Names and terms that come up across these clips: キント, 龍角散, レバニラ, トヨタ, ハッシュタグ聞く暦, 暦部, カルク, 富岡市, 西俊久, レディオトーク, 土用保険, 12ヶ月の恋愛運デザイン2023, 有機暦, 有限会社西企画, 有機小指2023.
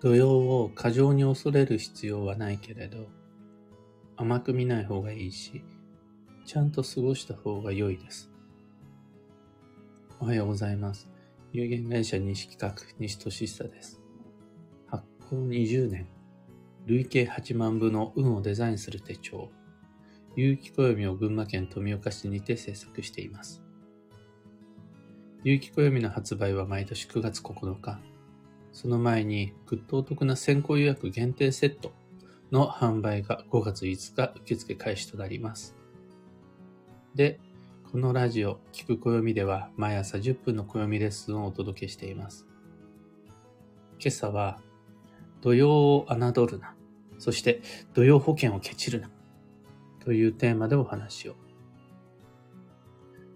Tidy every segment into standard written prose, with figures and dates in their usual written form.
土用を過剰に恐れる必要はないけれど、甘く見ない方がいいし、ちゃんと過ごした方が良いです。おはようございます。有限会社西企画、西俊久です。発行20年、累計8万部の運をデザインする手帳、有機暦を群馬県富岡市にて制作しています。有機暦の発売は毎年9月9日。その前にぐっとお得な先行予約限定セットの販売が5月5日受付開始となります。で、このラジオ聞く暦では毎朝10分の暦レッスンをお届けしています。今朝は土用を侮るな、そして土用保険をケチるなというテーマでお話を。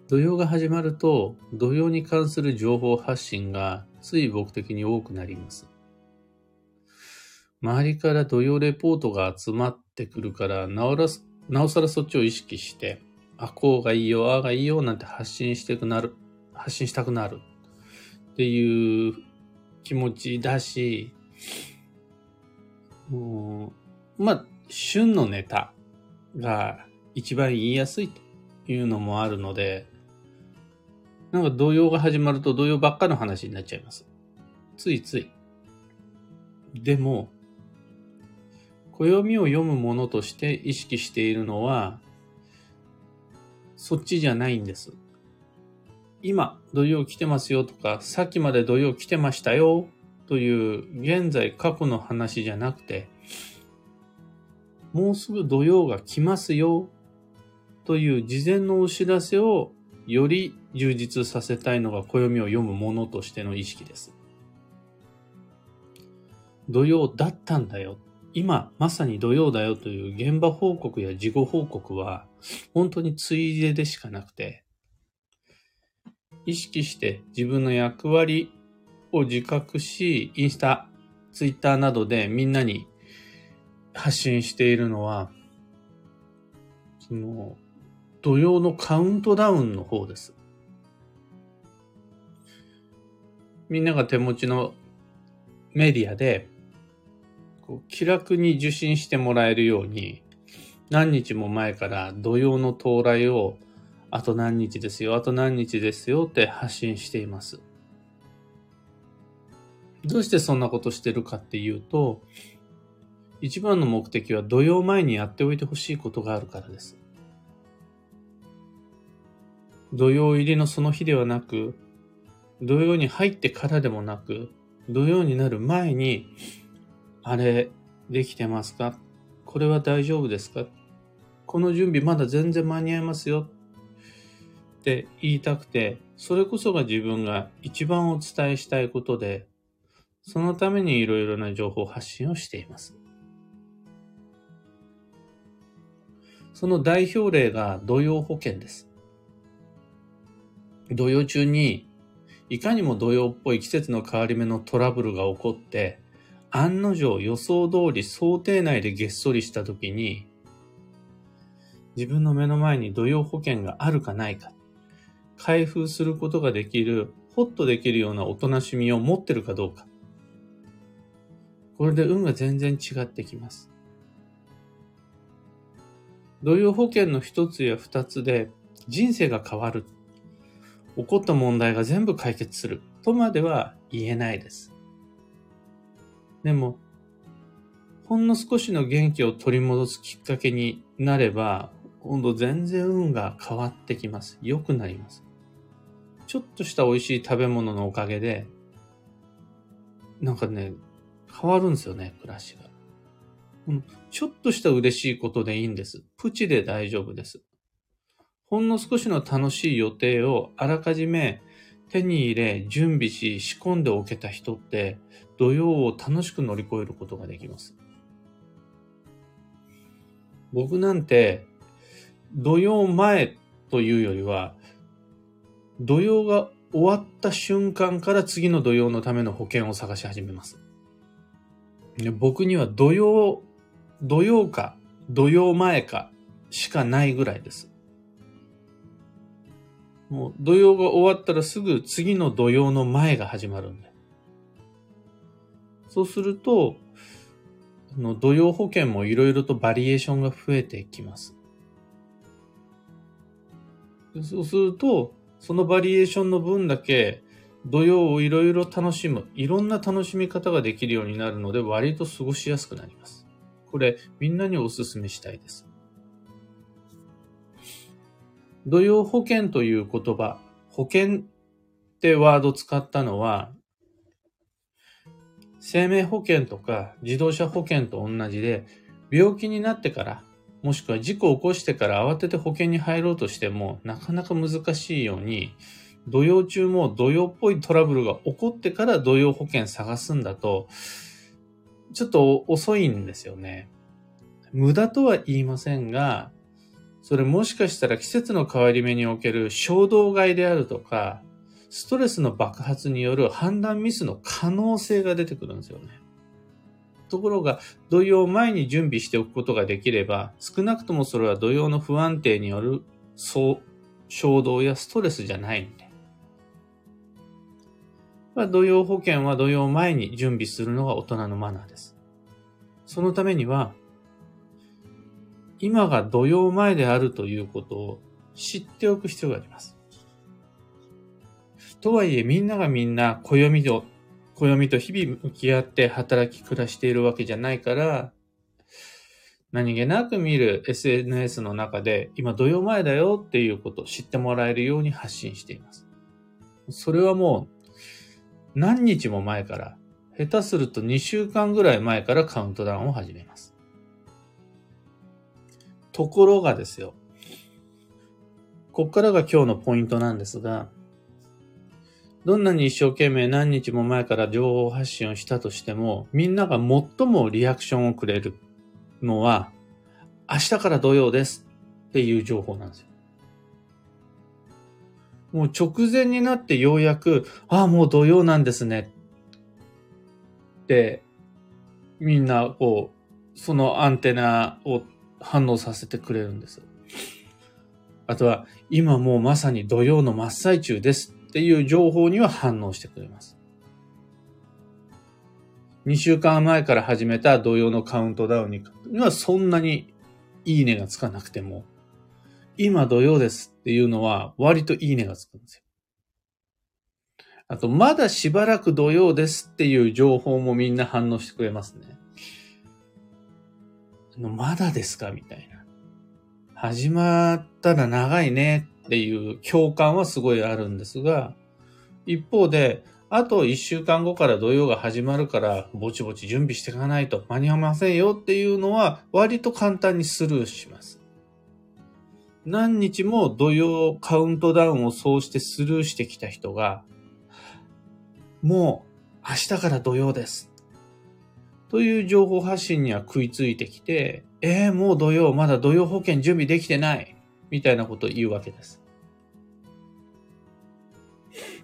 土用が始まると土用に関する情報発信がつい僕的に多くなります。周りから土用レポートが集まってくるからなおさらそっちを意識して、あ、こうがいいよ、ああがいいよなんて発信したくなるっていう気持ちだし、旬のネタが一番言いやすいというのもあるので、なんか土用が始まると土用ばっかの話になっちゃいます。ついつい。でも、暦を読むものとして意識しているのは、そっちじゃないんです。今、土用来てますよとか、さっきまで土用来てましたよという、現在過去の話じゃなくて、もうすぐ土用が来ますよという事前のお知らせをより充実させたいのが暦を読むものとしての意識です。土曜だったんだよ。今まさに土曜だよという現場報告や事後報告は本当についででしかなくて、意識して自分の役割を自覚し、インスタ、ツイッターなどでみんなに発信しているのは、その土曜のカウントダウンの方です。みんなが手持ちのメディアでこう気楽に受信してもらえるように、何日も前から土曜の到来をあと何日ですよ、あと何日ですよって発信しています。どうしてそんなことしてるかっていうと、一番の目的は土曜前にやっておいてほしいことがあるからです。土曜入りのその日ではなく、土曜に入ってからでもなく、土曜になる前に、あれ、できてますか？これは大丈夫ですか？この準備まだ全然間に合いますよって言いたくて、それこそが自分が一番お伝えしたいことで、そのためにいろいろな情報発信をしています。その代表例が土曜保険です。土曜中に、いかにも土曜っぽい季節の変わり目のトラブルが起こって、案の定予想通り想定内でげっそりした時に、自分の目の前に土曜保険があるかないか、開封することができる、ホッとできるようなおとなしみを持ってるかどうか。これで運が全然違ってきます。土曜保険の一つや二つで人生が変わる。起こった問題が全部解決するとまでは言えないです。でも、ほんの少しの元気を取り戻すきっかけになれば、今度全然運が変わってきます。良くなります。ちょっとした美味しい食べ物のおかげで、なんかね、変わるんですよね、暮らしが。ちょっとした嬉しいことでいいんです。プチで大丈夫です。ほんの少しの楽しい予定をあらかじめ手に入れ、準備し、仕込んでおけた人って、土曜を楽しく乗り越えることができます。僕なんて、土曜前というよりは、土曜が終わった瞬間から次の土曜のための保険を探し始めます。僕には土曜か、土曜前かしかないぐらいです。もう土曜が終わったらすぐ次の土曜の前が始まるんで。そうすると土曜保険もいろいろとバリエーションが増えてきます。そうするとそのバリエーションの分だけ土曜をいろいろ楽しむ、いろんな楽しみ方ができるようになるので、割と過ごしやすくなります。これみんなにお勧めしたいです。土曜保険という言葉、保険ってワード使ったのは生命保険とか自動車保険と同じで、病気になってからもしくは事故を起こしてから慌てて保険に入ろうとしてもなかなか難しいように、土曜中も土曜っぽいトラブルが起こってから土曜保険探すんだとちょっと遅いんですよね。無駄とは言いませんが、それもしかしたら季節の変わり目における衝動買いであるとか、ストレスの爆発による判断ミスの可能性が出てくるんですよね。ところが土曜を前に準備しておくことができれば、少なくともそれは土曜の不安定による衝動やストレスじゃないんで、土曜保険は土曜前に準備するのが大人のマナーです。そのためには、今が土曜前であるということを知っておく必要があります。とはいえ、みんながみんな暦と日々向き合って働き暮らしているわけじゃないから、何気なく見る SNS の中で、今土曜前だよっていうことを知ってもらえるように発信しています。それはもう、何日も前から、下手すると2週間ぐらい前からカウントダウンを始めます。ところがですよ、こっからが今日のポイントなんですが、どんなに一生懸命何日も前から情報発信をしたとしても、みんなが最もリアクションをくれるのは明日から土曜ですっていう情報なんですよ。もう直前になってようやく、ああもう土曜なんですねってみんなこうそのアンテナを反応させてくれるんです。あとは今もうまさに土曜の真っ最中ですっていう情報には反応してくれます。2週間前から始めた土曜のカウントダウンにはそんなにいいねがつかなくても、今土曜ですっていうのは割といいねがつくんですよ。あと、まだしばらく土曜ですっていう情報もみんな反応してくれますね。まだですかみたいな。始まったら長いねっていう共感はすごいあるんですが、一方で、あと1週間後から土曜が始まるからぼちぼち準備していかないと間に合いませんよっていうのは割と簡単にスルーします。何日も土曜カウントダウンをそうしてスルーしてきた人が、もう明日から土曜ですという情報発信には食いついてきて、もう土曜、まだ土曜保険準備できてないみたいなことを言うわけです。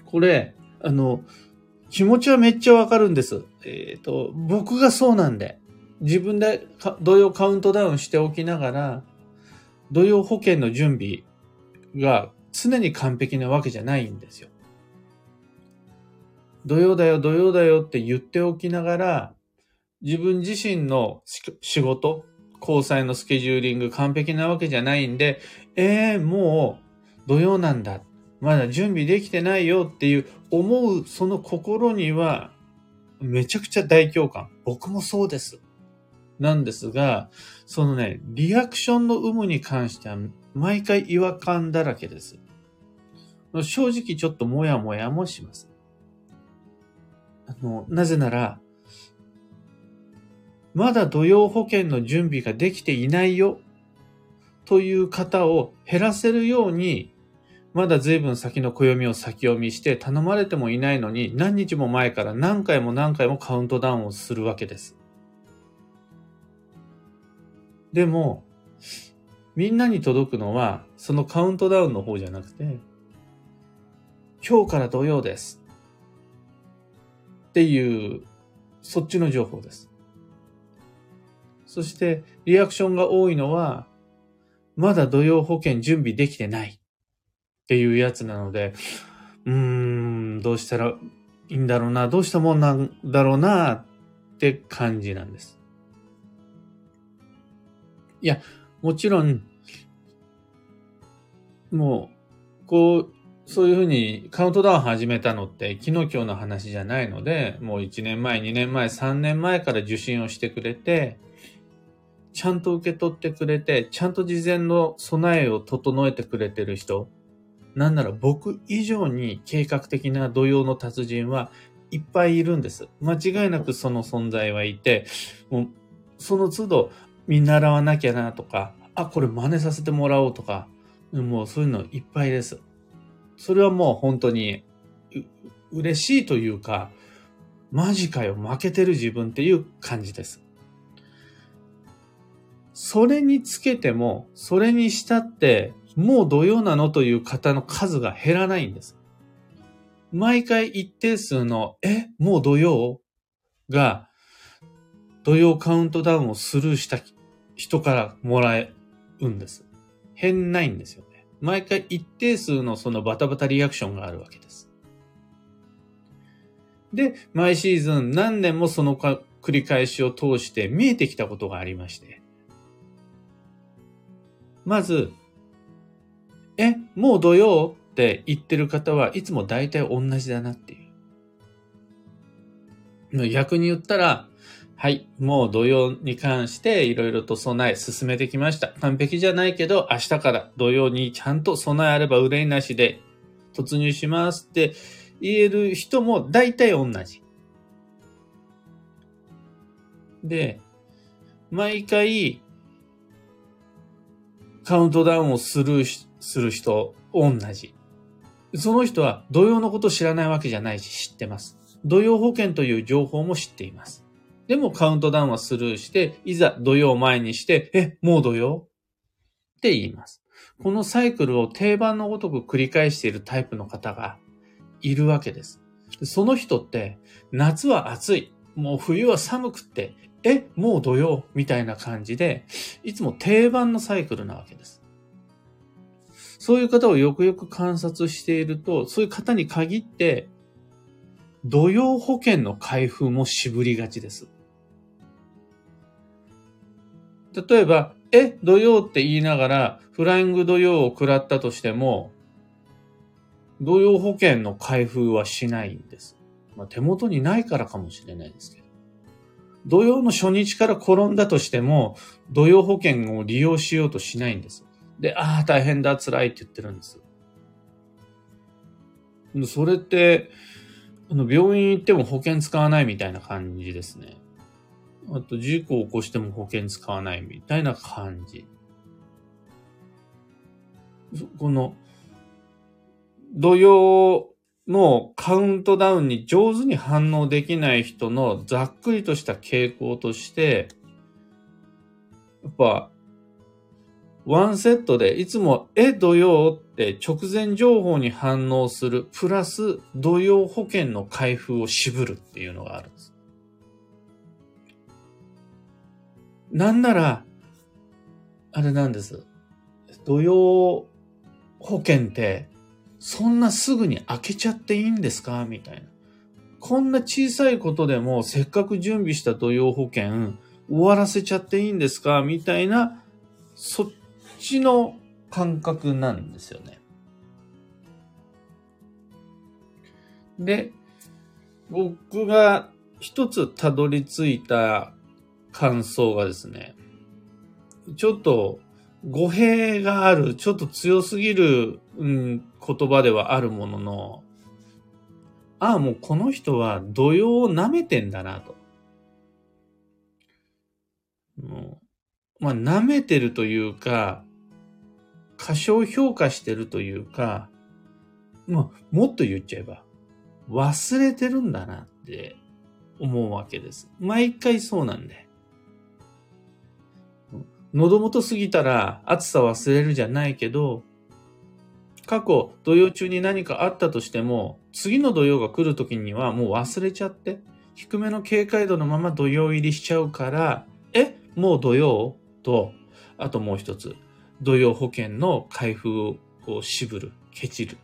これ気持ちはめっちゃわかるんです。僕がそうなんで、自分で土曜カウントダウンしておきながら土曜保険の準備が常に完璧なわけじゃないんですよ。土曜だよ、土曜だよって言っておきながら、自分自身の仕事、交際のスケジューリング完璧なわけじゃないんで、もう土曜なんだ。まだ準備できてないよっていう思うその心にはめちゃくちゃ大共感。僕もそうです。なんですが、そのリアクションの有無に関しては毎回違和感だらけです。正直ちょっとモヤモヤもします。なぜなら、まだ土曜保険の準備ができていないよという方を減らせるように、まだ随分先の暦を先読みして頼まれてもいないのに、何日も前から何回も何回もカウントダウンをするわけです。でもみんなに届くのはそのカウントダウンの方じゃなくて、今日から土曜ですっていうそっちの情報です。そしてリアクションが多いのは、まだ土曜保険準備できてないっていうやつなので、どうしたらいいんだろうな、どうしたもんなんだろうなっって感じなんです。いや、もちろん、もう、そういうふうにカウントダウン始めたのって昨日今日の話じゃないので、もう1年前、2年前、3年前から受信をしてくれて、ちゃんと受け取ってくれて、ちゃんと事前の備えを整えてくれてる人、なんなら僕以上に計画的な土曜の達人はいっぱいいるんです。間違いなくその存在はいて、もうその都度見習わなきゃなとか、あ、これ真似させてもらおうとか、もうそういうのいっぱいです。それはもう本当に嬉しいというか、マジかよ、負けてる自分っていう感じです。それにつけても、それにしたって、もう土曜なのという方の数が減らないんです。毎回一定数の、もう土曜が、土曜カウントダウンをスルーした人からもらえるんです。変ないんですよ。毎回一定数のそのバタバタリアクションがあるわけです。で、毎シーズン何年もその繰り返しを通して見えてきたことがありまして。まず、もう土曜って言ってる方はいつも大体同じだなっていう。逆に言ったら、はい、もう土曜に関していろいろと備え進めてきました。完璧じゃないけど明日から土曜にちゃんと備えあれば憂いなしで突入しますって言える人も大体同じ。で、毎回カウントダウンをする人同じ。その人は土曜のこと知らないわけじゃないし知ってます。土曜保険という情報も知っています。でもカウントダウンはスルーして、いざ土曜を前にして、もう土曜って言います。このサイクルを定番のごとく繰り返しているタイプの方がいるわけです。その人って、夏は暑い、もう冬は寒くって、もう土曜みたいな感じで、いつも定番のサイクルなわけです。そういう方をよくよく観察していると、そういう方に限って、土曜保険の開封も渋りがちです。例えば、土曜って言いながら、フライング土曜を食らったとしても、土曜保険の開封はしないんです。まあ、手元にないからかもしれないですけど。土曜の初日から転んだとしても、土曜保険を利用しようとしないんです。で、ああ、大変だ、辛いって言ってるんです。それって、病院行っても保険使わないみたいな感じですね。あと、事故を起こしても保険使わないみたいな感じ。この、土曜のカウントダウンに上手に反応できない人のざっくりとした傾向として、やっぱ、ワンセットでいつも、土曜って直前情報に反応する、プラス土曜保険の開封を渋るっていうのがあるんです。なんなら、あれなんです。土曜保険って、そんなすぐに開けちゃっていいんですかみたいな。こんな小さいことでも、せっかく準備した土曜保険、終わらせちゃっていいんですかみたいな、こっちの感覚なんですよね。で、僕が一つたどり着いた感想がですね、ちょっと語弊がある、ちょっと強すぎる、言葉ではあるものの、ああ、もうこの人は土曜を舐めてんだなと。まあ、舐めてるというか、過小評価してるというか、まあ、もっと言っちゃえば、忘れてるんだなって思うわけです。毎回そうなんで。喉元過ぎたら暑さ忘れるじゃないけど、過去土曜中に何かあったとしても、次の土曜が来る時にはもう忘れちゃって、低めの警戒度のまま土曜入りしちゃうから、もう土曜と、あともう一つ。土曜保険の開封を渋る、ケチる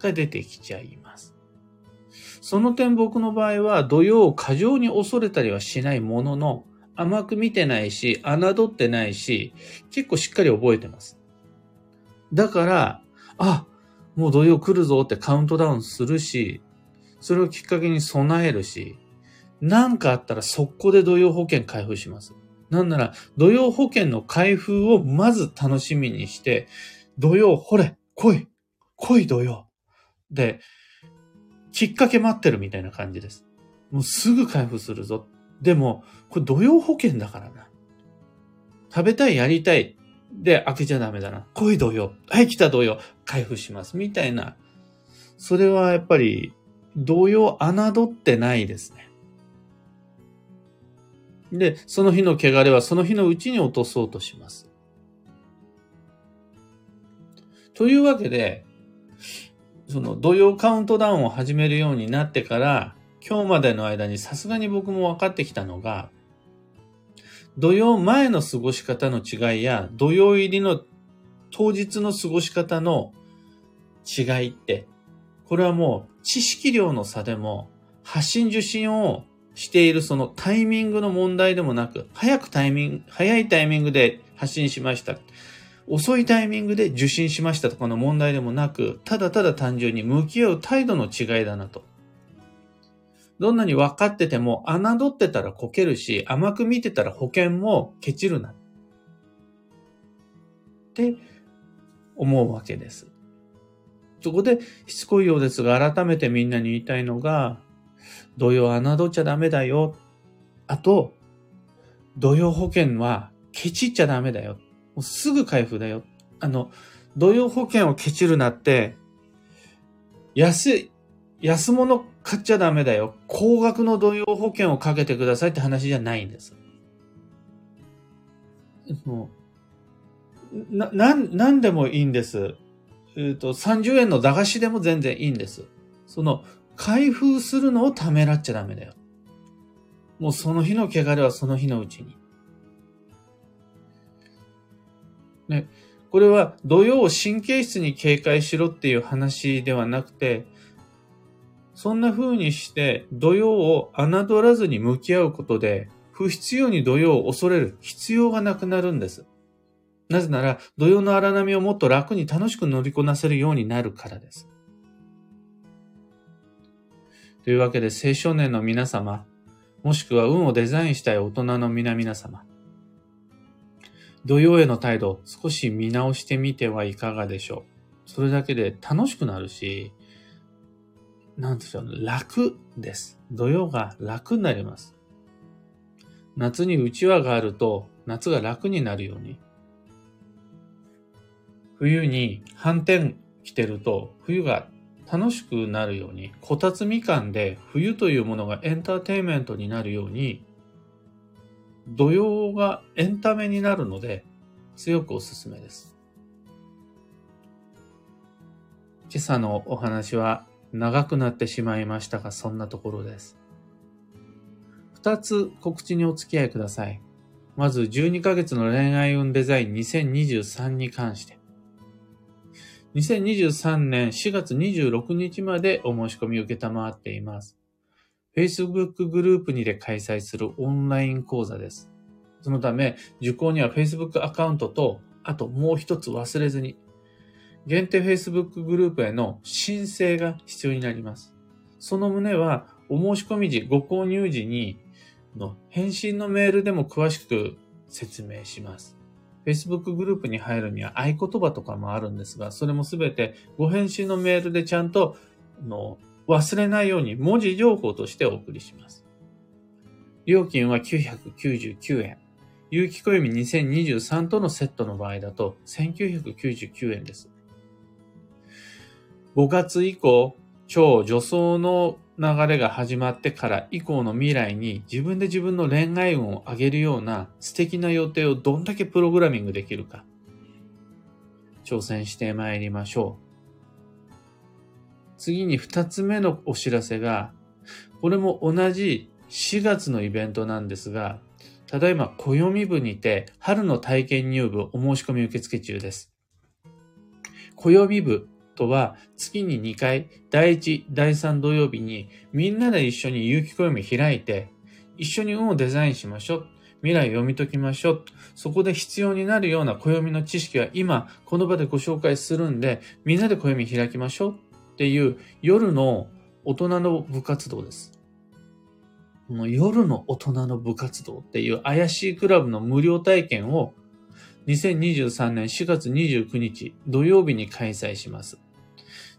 が出てきちゃいます。その点僕の場合は土曜を過剰に恐れたりはしないものの、甘く見てないし、侮ってないし、結構しっかり覚えてます。だから、あ、もう土曜来るぞってカウントダウンするし、それをきっかけに備えるし、なんかあったら速攻で土曜保険開封します。なんなら土曜保険の開封をまず楽しみにして、土曜ほれ、来い土曜。で、きっかけ待ってるみたいな感じです。もうすぐ開封するぞ。でも、これ土曜保険だからな。食べたい、やりたい。で、開けちゃダメだな。来い土曜。はい、来た土曜。開封します。みたいな。それはやっぱり、土曜侮ってないですね。で、その日の穢れはその日のうちに落とそうとします。というわけで、その土曜カウントダウンを始めるようになってから、今日までの間にさすがに僕も分かってきたのが、土曜前の過ごし方の違いや、土曜入りの当日の過ごし方の違いって、これはもう知識量の差でも、発信受信をしているそのタイミングの問題でもなく、早いタイミングで発信しました。遅いタイミングで受信しましたとかの問題でもなく、ただただ単純に向き合う態度の違いだなと。どんなに分かってても、侮ってたらこけるし、甘く見てたら保険もケチるな。って思うわけです。そこで、しつこいようですが、改めてみんなに言いたいのが、土曜侮っちゃダメだよ。あと、土曜保険はケチっちゃダメだよ。もうすぐ開封だよ。土曜保険をケチるなって、安物買っちゃダメだよ。高額の土曜保険をかけてくださいって話じゃないんです。もう、なんでもいいんです。30円の駄菓子でも全然いいんです。その、開封するのをためらっちゃダメだよ。もうその日の穢れはその日のうちに。ね、これは土曜を神経質に警戒しろっていう話ではなくて、そんな風にして土曜を侮らずに向き合うことで、不必要に土曜を恐れる必要がなくなるんです。なぜなら土曜の荒波をもっと楽に楽しく乗りこなせるようになるからです。というわけで青少年の皆様、もしくは運をデザインしたい大人の皆様、土曜への態度を少し見直してみてはいかがでしょう。それだけで楽しくなるし、なんでしょう、楽です。土曜が楽になります。夏にうちわがあると夏が楽になるように。冬に反転着てると冬が楽しくなるように。こたつみかんで冬というものがエンターテインメントになるように、土曜がエンタメになるので強くおすすめです。今朝のお話は長くなってしまいましたが、そんなところです。2つ告知にお付き合いください。まず12ヶ月の恋愛運デザイン2023に関して。2023年4月26日までお申し込みを受けたまわっています。Facebook グループにて開催するオンライン講座です。そのため、受講には Facebook アカウントと、あともう一つ忘れずに、限定 Facebook グループへの申請が必要になります。その旨は、お申し込み時、ご購入時に、返信のメールでも詳しく説明します。Facebook グループに入るには合言葉とかもあるんですが、それもすべてご返信のメールでちゃんと、忘れないように文字情報としてお送りします。料金は999円。有機小指2023とのセットの場合だと1999円です。5月以降、超助走の流れが始まってから以降の未来に自分で自分の恋愛運を上げるような素敵な予定をどんだけプログラミングできるか、挑戦してまいりましょう。次に2つ目のお知らせが、これも同じ4月のイベントなんですが、ただいま暦部にて春の体験入部お申し込み受付中です。暦部とは月に2回、第1、第3土曜日にみんなで一緒に有機暦開いて、一緒に運をデザインしましょう。未来を読み解きましょう。そこで必要になるような暦の知識は今この場でご紹介するんで、みんなで暦開きましょうっていう夜の大人の部活動です。この夜の大人の部活動っていう怪しいクラブの無料体験を2023年4月29日土曜日に開催します。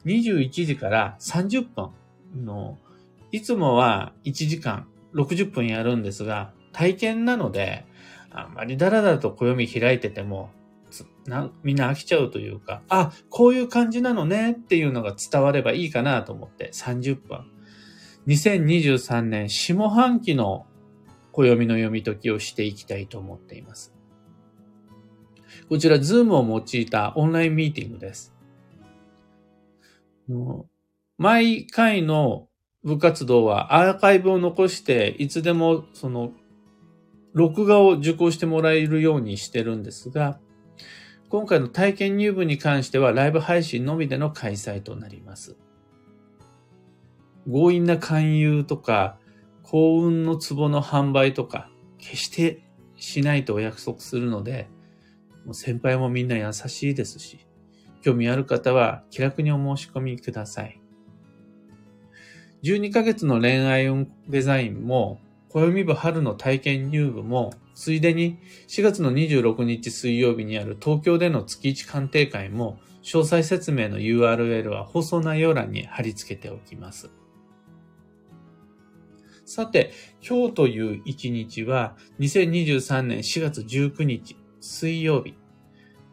21時から30分の、いつもは1時間60分やるんですが、体験なので、あんまりダラダラと暦開いてても、みんな飽きちゃうというか、あ、こういう感じなのねっていうのが伝わればいいかなと思って30分。2023年下半期の暦の読み解きをしていきたいと思っています。こちら、Zoom を用いたオンラインミーティングです。毎回の部活動はアーカイブを残して、いつでもその、録画を受講してもらえるようにしてるんですが、今回の体験入部に関してはライブ配信のみでの開催となります。強引な勧誘とか、幸運の壺の販売とか、決してしないとお約束するので、もう先輩もみんな優しいですし、興味ある方は気楽にお申し込みください。12ヶ月の恋愛運デザインも、暦部春の体験入部も、ついでに4月の26日水曜日にある東京での月1鑑定会も、詳細説明の URL は放送内容欄に貼り付けておきます。さて、今日という一日は2023年4月19日水曜日、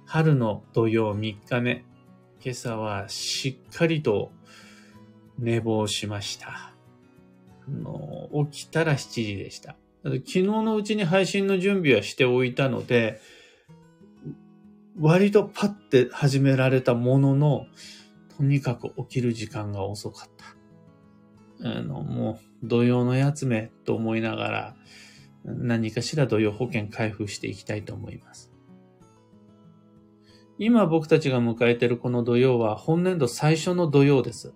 春の土曜3日目。今朝はしっかりと寝坊しました。起きたら7時でした。昨日のうちに配信の準備はしておいたので、割とパッて始められたものの、とにかく起きる時間が遅かった。もう土曜のやつめと思いながら、何かしら土曜保険開封していきたいと思います。今僕たちが迎えているこの土曜は本年度最初の土曜です。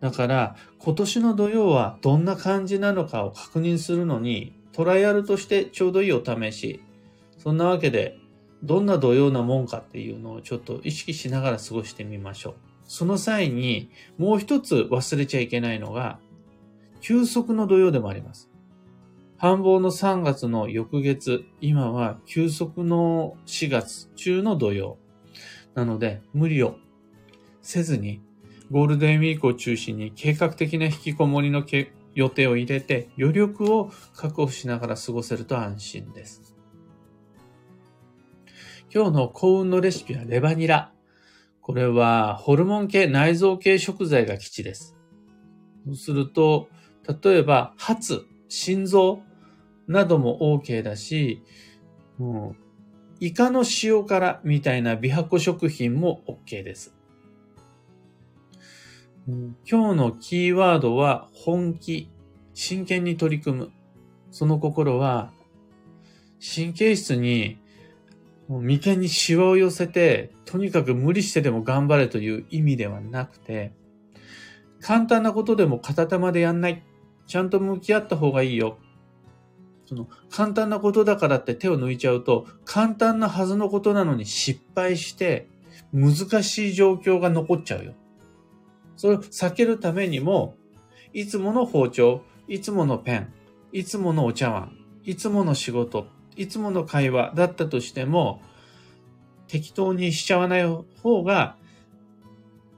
だから今年の土曜はどんな感じなのかを確認するのにトライアルとしてちょうどいいお試し。そんなわけでどんな土曜なもんかっていうのをちょっと意識しながら過ごしてみましょう。その際にもう一つ忘れちゃいけないのが休息の土曜でもあります。繁忙の3月の翌月、今は休息の4月中の土曜。なので無理をせずにゴールデンウィークを中心に計画的な引きこもりの予定を入れて余力を確保しながら過ごせると安心です。今日の幸運のレシピはレバニラ。これはホルモン系、内臓系食材が基地です。そうすると、例えばハツ、心臓なども OK だし、イカの塩辛みたいな美白食品も OK です。今日のキーワードは本気、真剣に取り組む。その心は、神経質に、眉間にシワを寄せて、とにかく無理してでも頑張れという意味ではなくて、簡単なことでも片手間でやんない。ちゃんと向き合った方がいいよ。その簡単なことだからって手を抜いちゃうと、簡単なはずのことなのに失敗して、難しい状況が残っちゃうよ。それを避けるためにも、いつもの包丁、いつものペン、いつものお茶碗、いつもの仕事、いつもの会話だったとしても、適当にしちゃわない方が、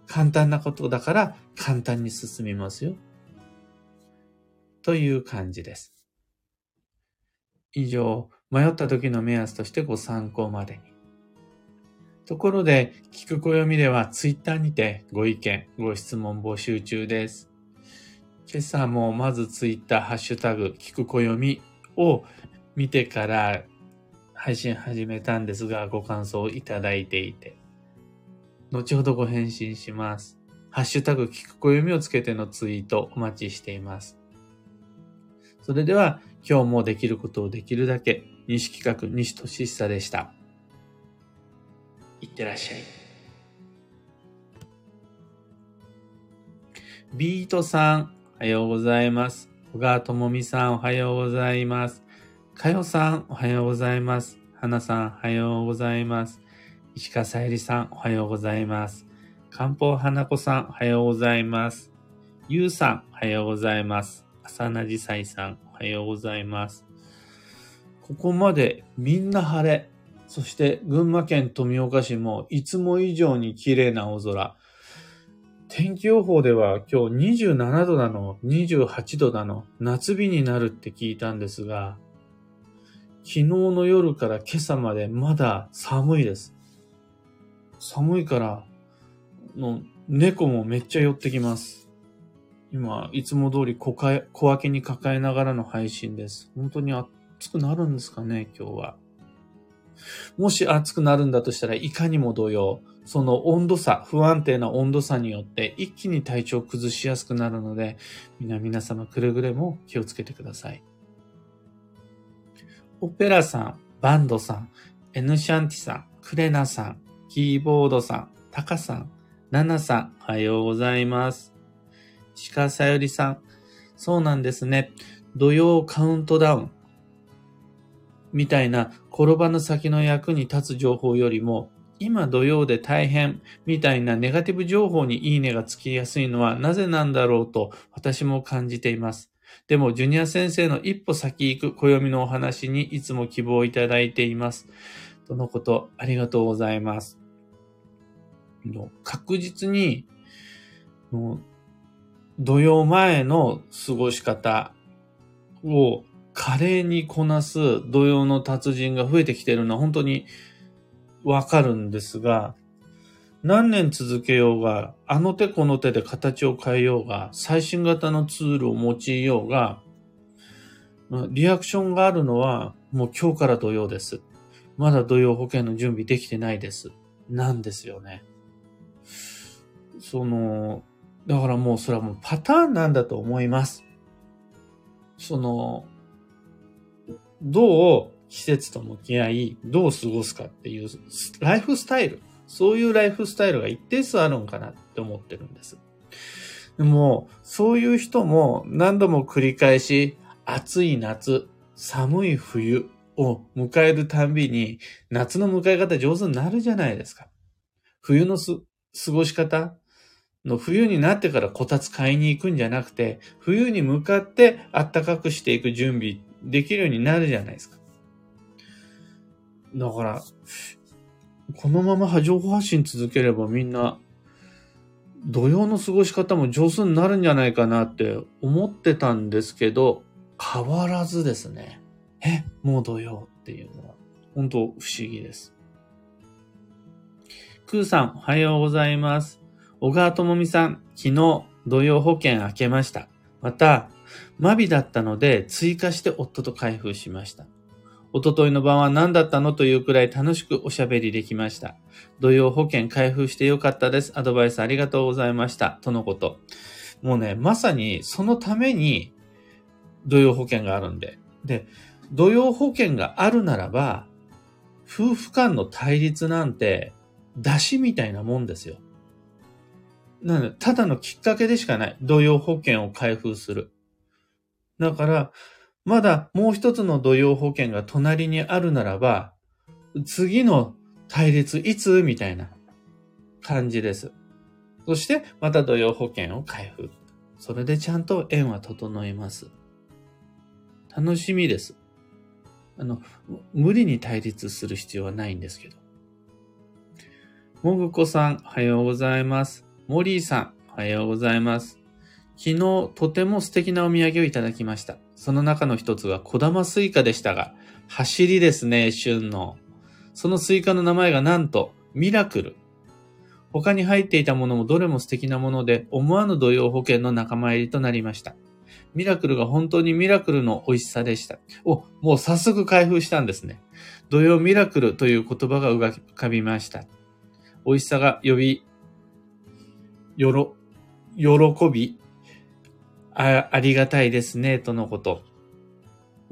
簡単なことだから簡単に進みますよ。という感じです。以上、迷った時の目安としてご参考までに。ところで、聞く暦ではツイッターにてご意見、ご質問募集中です。今朝もまずツイッターハッシュタグ、聞く暦を見てから配信始めたんですが、ご感想をいただいていて、後ほどご返信します。ハッシュタグ、聞く暦をつけてのツイートお待ちしています。それでは、今日もできることをできるだけ、西企画、西俊久でした。いってらっしゃい。ビートさん、おはようございます。小川智美さん、おはようございます。かよさん、おはようございます。はなさん、おはようございます。石川さゆりさん、おはようございます。漢方花子さん、おはようございます。ゆうさん、おはようございます。浅名じさいさん、おはようございます。ここまでみんな晴れ。そして群馬県富岡市もいつも以上に綺麗な青空。天気予報では今日27度なの、28度なの、夏日になるって聞いたんですが、昨日の夜から今朝までまだ寒いです。寒いからの猫もめっちゃ寄ってきます。今いつも通り小分けに抱えながらの配信です。本当に暑くなるんですかね、今日は。もし暑くなるんだとしたらいかにも同様、その温度差、不安定な温度差によって一気に体調を崩しやすくなるので、皆様くれぐれも気をつけてください。オペラさん、バンドさん、エヌシャンティさん、クレナさん、キーボードさん、タカさん、ナナさん、おはようございます。鹿さゆりさん、そうなんですね。土曜カウントダウンみたいな転ばぬ先の役に立つ情報よりも、今土曜で大変みたいなネガティブ情報にいいねがつきやすいのはなぜなんだろうと私も感じています。でもジュニア先生の一歩先行く暦のお話にいつも希望いただいています。とのことありがとうございます。確実に土曜前の過ごし方を華麗にこなす土曜の達人が増えてきているのは本当にわかるんですが、何年続けようが、あの手この手で形を変えようが、最新型のツールを用いようが、リアクションがあるのはもう今日から土曜です。まだ土曜保険の準備できてないです。なんですよね。だからもうそれはもうパターンなんだと思います。どう季節と向き合い、どう過ごすかっていうライフスタイル、そういうライフスタイルが一定数あるんかなって思ってるんです。でも、そういう人も何度も繰り返し、暑い夏、寒い冬を迎えるたんびに、夏の迎え方上手になるじゃないですか。冬の過ごし方の冬になってからこたつ買いに行くんじゃなくて、冬に向かって暖かくしていく準備できるようになるじゃないですか。だからこのまま情報発信続ければみんな土曜の過ごし方も上手になるんじゃないかなって思ってたんですけど、変わらずですね。もう土曜っていうのは本当不思議です。くーさん、おはようございます。小川智美さん、昨日土曜保険明けました。またマビだったので追加して夫と開封しました。一昨日の晩は何だったのというくらい楽しくおしゃべりできました。土曜保険開封してよかったです。アドバイスありがとうございました。とのこと。もうね、まさにそのために土曜保険があるんで。で、土曜保険があるならば、夫婦間の対立なんて出汁みたいなもんですよ。なので、ただのきっかけでしかない。土曜保険を開封する。だから、まだもう一つの土曜保険が隣にあるならば、次の対立いつみたいな感じです。そして、また土曜保険を開封。それでちゃんと縁は整います。楽しみです。無理に対立する必要はないんですけど。もぐこさん、おはようございます。モリーさん、おはようございます。昨日とても素敵なお土産をいただきました。その中の一つが小玉スイカでしたが、走りですね、旬の。そのスイカの名前がなんとミラクル。他に入っていたものもどれも素敵なもので、思わぬ土曜保険の仲間入りとなりました。ミラクルが本当にミラクルの美味しさでした。もう早速開封したんですね。土曜ミラクルという言葉が浮かびました。美味しさが喜び、ありがたいですね、とのこと。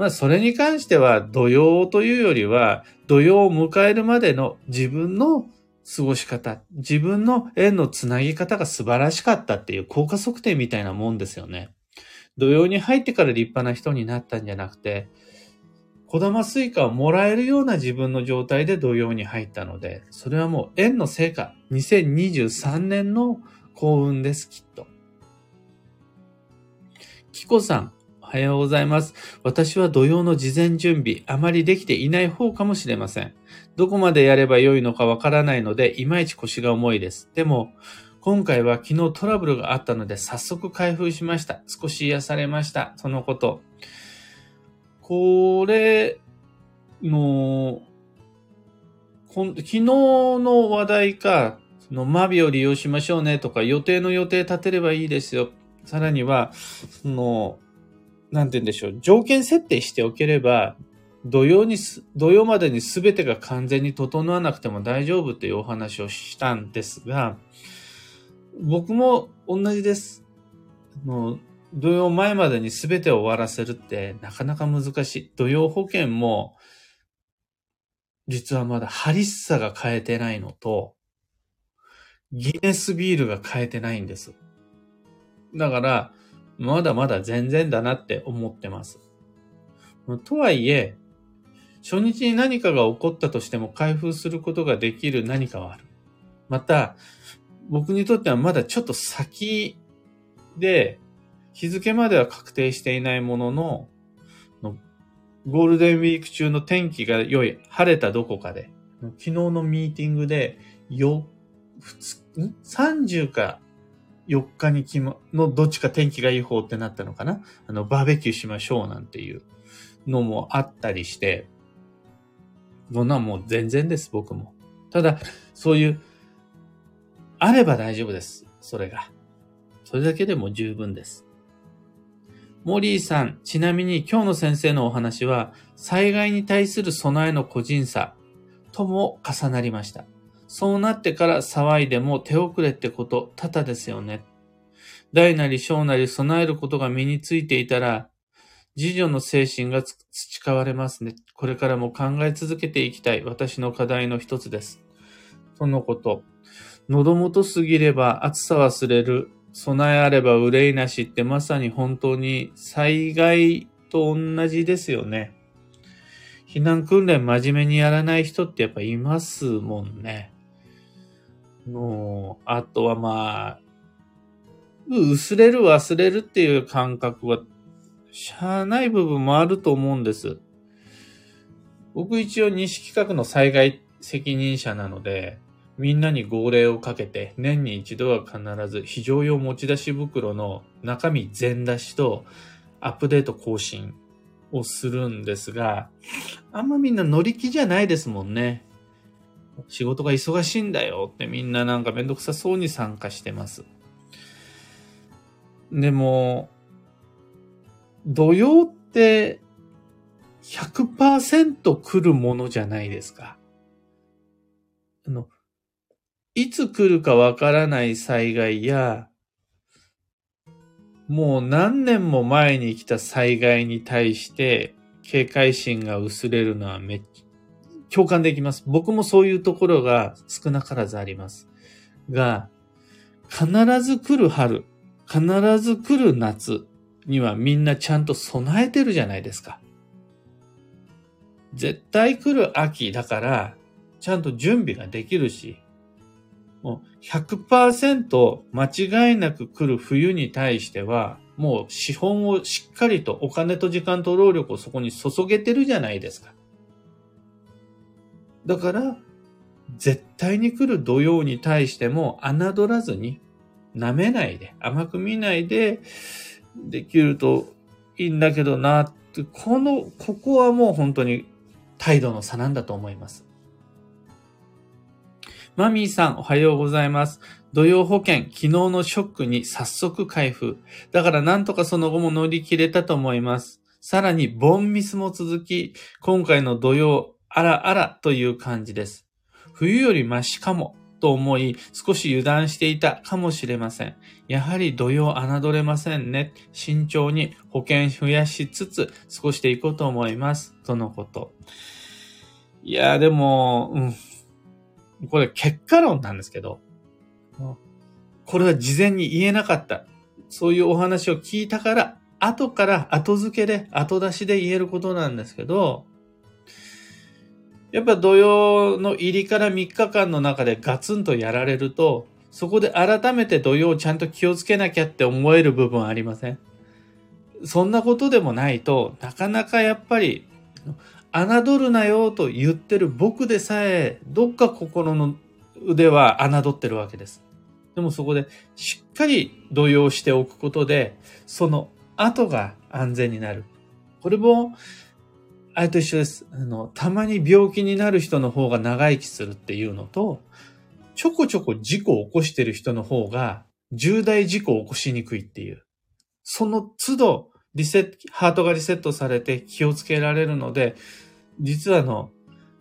それに関しては、土曜というよりは、土曜を迎えるまでの自分の過ごし方、自分の縁のつなぎ方が素晴らしかったっていう効果測定みたいなもんですよね。土俵に入ってから立派な人になったんじゃなくて、小玉スイカをもらえるような自分の状態で土俵に入ったので、それはもう縁の成果、2023年の幸運です、きっと。キコさん、おはようございます。私は土曜の事前準備、あまりできていない方かもしれません。どこまでやれば良いのかわからないので、いまいち腰が重いです。でも、今回は昨日トラブルがあったので、早速開封しました。少し癒されました。そのこと。これの、昨日の話題か、そのマビを利用しましょうねとか、予定立てればいいですよ。さらには、その、なんて言うんでしょう。条件設定しておければ、土曜までに全てが完全に整わなくても大丈夫というお話をしたんですが、僕も同じです。もう土曜前までに全てを終わらせるってなかなか難しい。土曜保険も、実はまだハリッサが買えてないのと、ギネスビールが買えてないんです。だから、まだまだ全然だなって思ってます。とはいえ、初日に何かが起こったとしても開封することができる何かはある。また、僕にとってはまだちょっと先で、日付までは確定していないものの、ゴールデンウィーク中の天気が良い、晴れたどこかで、昨日のミーティングで、30か、4日にのどっちか天気がいい方ってなったのかな？バーベキューしましょうなんていうのもあったりして、そんなもう全然です、僕も。ただ、そういう、あれば大丈夫です、それが。それだけでも十分です。モリーさん、ちなみに今日の先生のお話は、災害に対する備えの個人差とも重なりました。そうなってから騒いでも手遅れってこと多々ですよね。大なり小なり備えることが身についていたら、自助の精神が培われますね。これからも考え続けていきたい私の課題の一つです。とのこと。喉元すぎれば暑さ忘れる。備えあれば憂いなしってまさに本当に災害と同じですよね。避難訓練真面目にやらない人ってやっぱいますもんね。あとはまあ、薄れる忘れるっていう感覚は、しゃあない部分もあると思うんです。僕一応西企画の災害責任者なので、みんなに号令をかけて、年に一度は必ず非常用持ち出し袋の中身全出しとアップデート更新をするんですが、あんまみんな乗り気じゃないですもんね。仕事が忙しいんだよってみんななんかめんどくさそうに参加してます。でも、土曜って 100% 来るものじゃないですか。いつ来るかわからない災害や、もう何年も前に来た災害に対して警戒心が薄れるのは共感できます。僕もそういうところが少なからずあります。が、必ず来る春、必ず来る夏にはみんなちゃんと備えてるじゃないですか。絶対来る秋だから、ちゃんと準備ができるし、もう 100% 間違いなく来る冬に対しては、もう資本をしっかりとお金と時間と労力をそこに注げてるじゃないですか。だから、絶対に来る土曜に対しても侮らずに、舐めないで、甘く見ないで、できるといいんだけどなって、ここはもう本当に態度の差なんだと思います。マミーさん、おはようございます。土曜保険、昨日のショックに早速開封。だからなんとかその後も乗り切れたと思います。さらに、ボンミスも続き、今回の土曜、あらあらという感じです。冬よりマシかも、と思い、少し油断していたかもしれません。やはり土曜侮れませんね。慎重に保険増やしつつ、過ごしていこうと思います。とのこと。いや、でも、これ結果論なんですけど、これは事前に言えなかった。そういうお話を聞いたから、後から後付けで、後出しで言えることなんですけど、やっぱ土曜の入りから3日間の中でガツンとやられると、そこで改めて土曜をちゃんと気をつけなきゃって思える部分ありません？そんなことでもないと、なかなかやっぱり、侮るなよと言ってる僕でさえ、どっか心の腕は侮ってるわけです。でもそこでしっかり動揺しておくことで、その後が安全になる。これも、あれと一緒です。たまに病気になる人の方が長生きするっていうのと、ちょこちょこ事故を起こしてる人の方が重大事故を起こしにくいっていう。その都度、ハートがリセットされて気をつけられるので、実は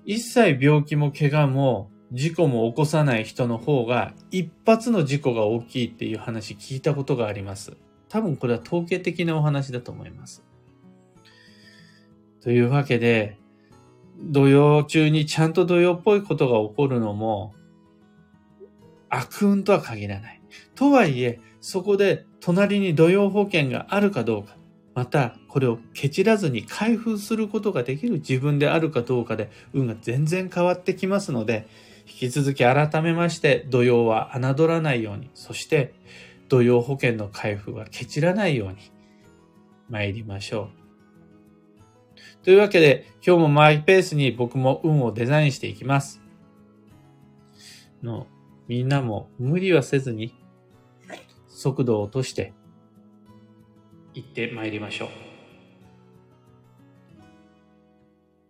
一切病気も怪我も事故も起こさない人の方が一発の事故が大きいっていう話聞いたことがあります。多分これは統計的なお話だと思います。というわけで、土曜中にちゃんと土曜っぽいことが起こるのも悪運とは限らない。とはいえ、そこで隣に土曜保険があるかどうか、またこれをケチらずに開封することができる自分であるかどうかで運が全然変わってきますので、引き続き改めまして土曜は侮らないように、そして土曜保険の開封はケチらないように参りましょう。というわけで、今日もマイペースに僕も運をデザインしていきます。みんなも無理はせずに速度を落として行ってまいりましょう。